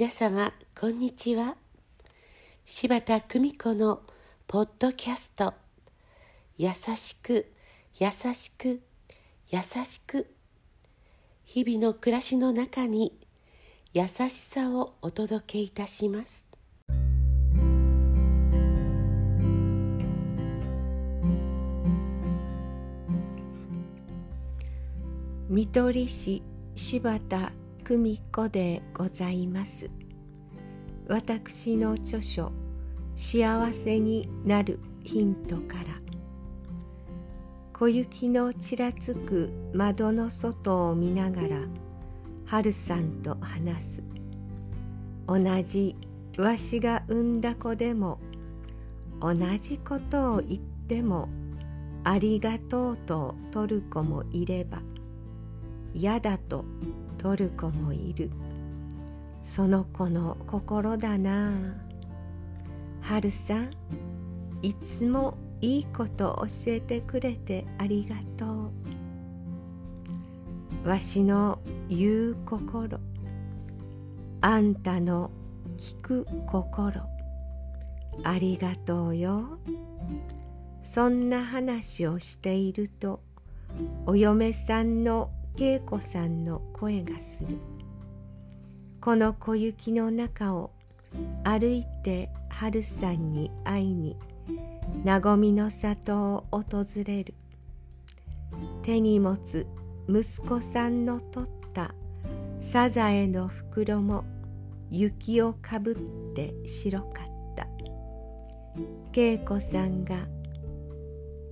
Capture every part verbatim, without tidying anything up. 皆様こんにちは。柴田久美子のポッドキャスト、優しく優しく優しく、日々の暮らしの中に優しさをお届けいたします。看取り師柴田久美子でございます。私の著書、幸せになるヒントから、小雪のちらつく窓の外を見ながら春さんと話す。同じわしが産んだ子でも同じことを言ってもありがとうと取る子もいれば嫌だと取る子もいる。その子の心だなあ。春さん、いつもいいこと教えてくれてありがとう。わしの言う心、あんたの聞く心、ありがとうよ。そんな話をしていると、お嫁さんの恵子さんの声がする。この小雪の中を歩いて春さんに会いに和みの里を訪れる。手に持つ息子さんの取ったサザエの袋も雪をかぶって白かった。恵子さんが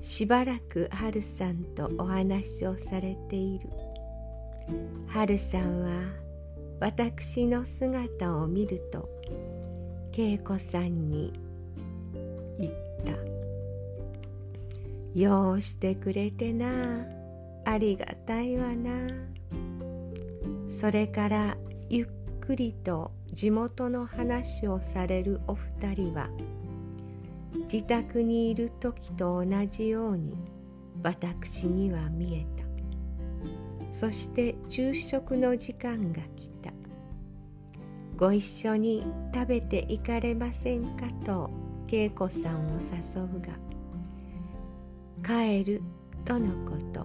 しばらく春さんとお話をされている。春さんは私の姿を見ると恵子さんに言った。ようしてくれてなあ、ありがたいわな。それからゆっくりと地元の話をされるお二人は、自宅にいる時と同じように私には見えた。そして昼食の時間が来た。ご一緒に食べていかれませんかと恵子さんを誘うが、帰るとのこと。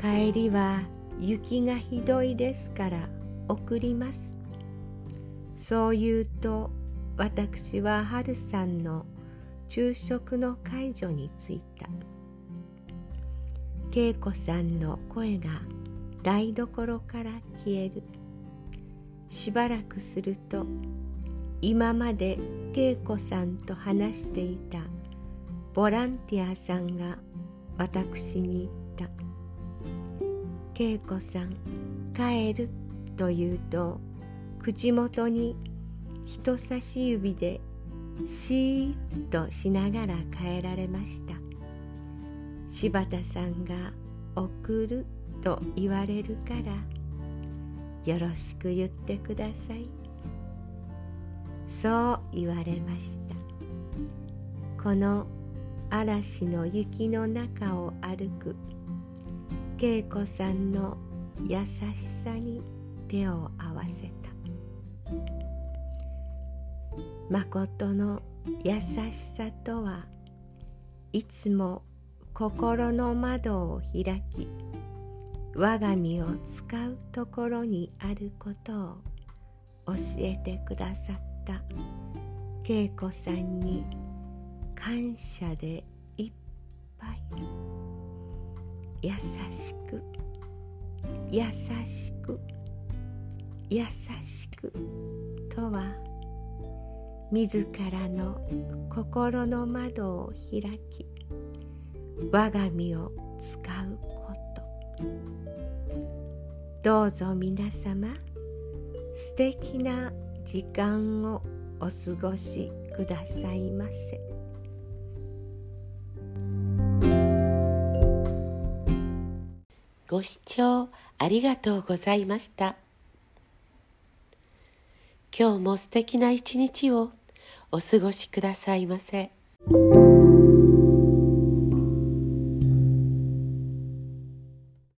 帰りは雪がひどいですから送ります。そう言うと、私は春さんの昼食の介助についた。恵子さんの声が台所から消える。しばらくすると、今まで恵子さんと話していたボランティアさんが私に言った。恵子さん、帰ると言うと、口元に人差し指でシーッとしながら変えられました。柴田さんが送ると言われるから、よろしく言ってください。そう言われました。この嵐の雪の中を歩く恵子さんの優しさに手を合わせた。まことの優しさとは、いつも心の窓を開き、我が身を使うところにあることを教えてくださった恵子さんに感謝でいっぱい。優しく、優しく、優しくとは、自らの心の窓を開き、我が身を使うこと。どうぞ皆様、素敵な時間をお過ごしくださいませ。ご視聴ありがとうございました。今日も素敵な一日をお過ごしくださいませ。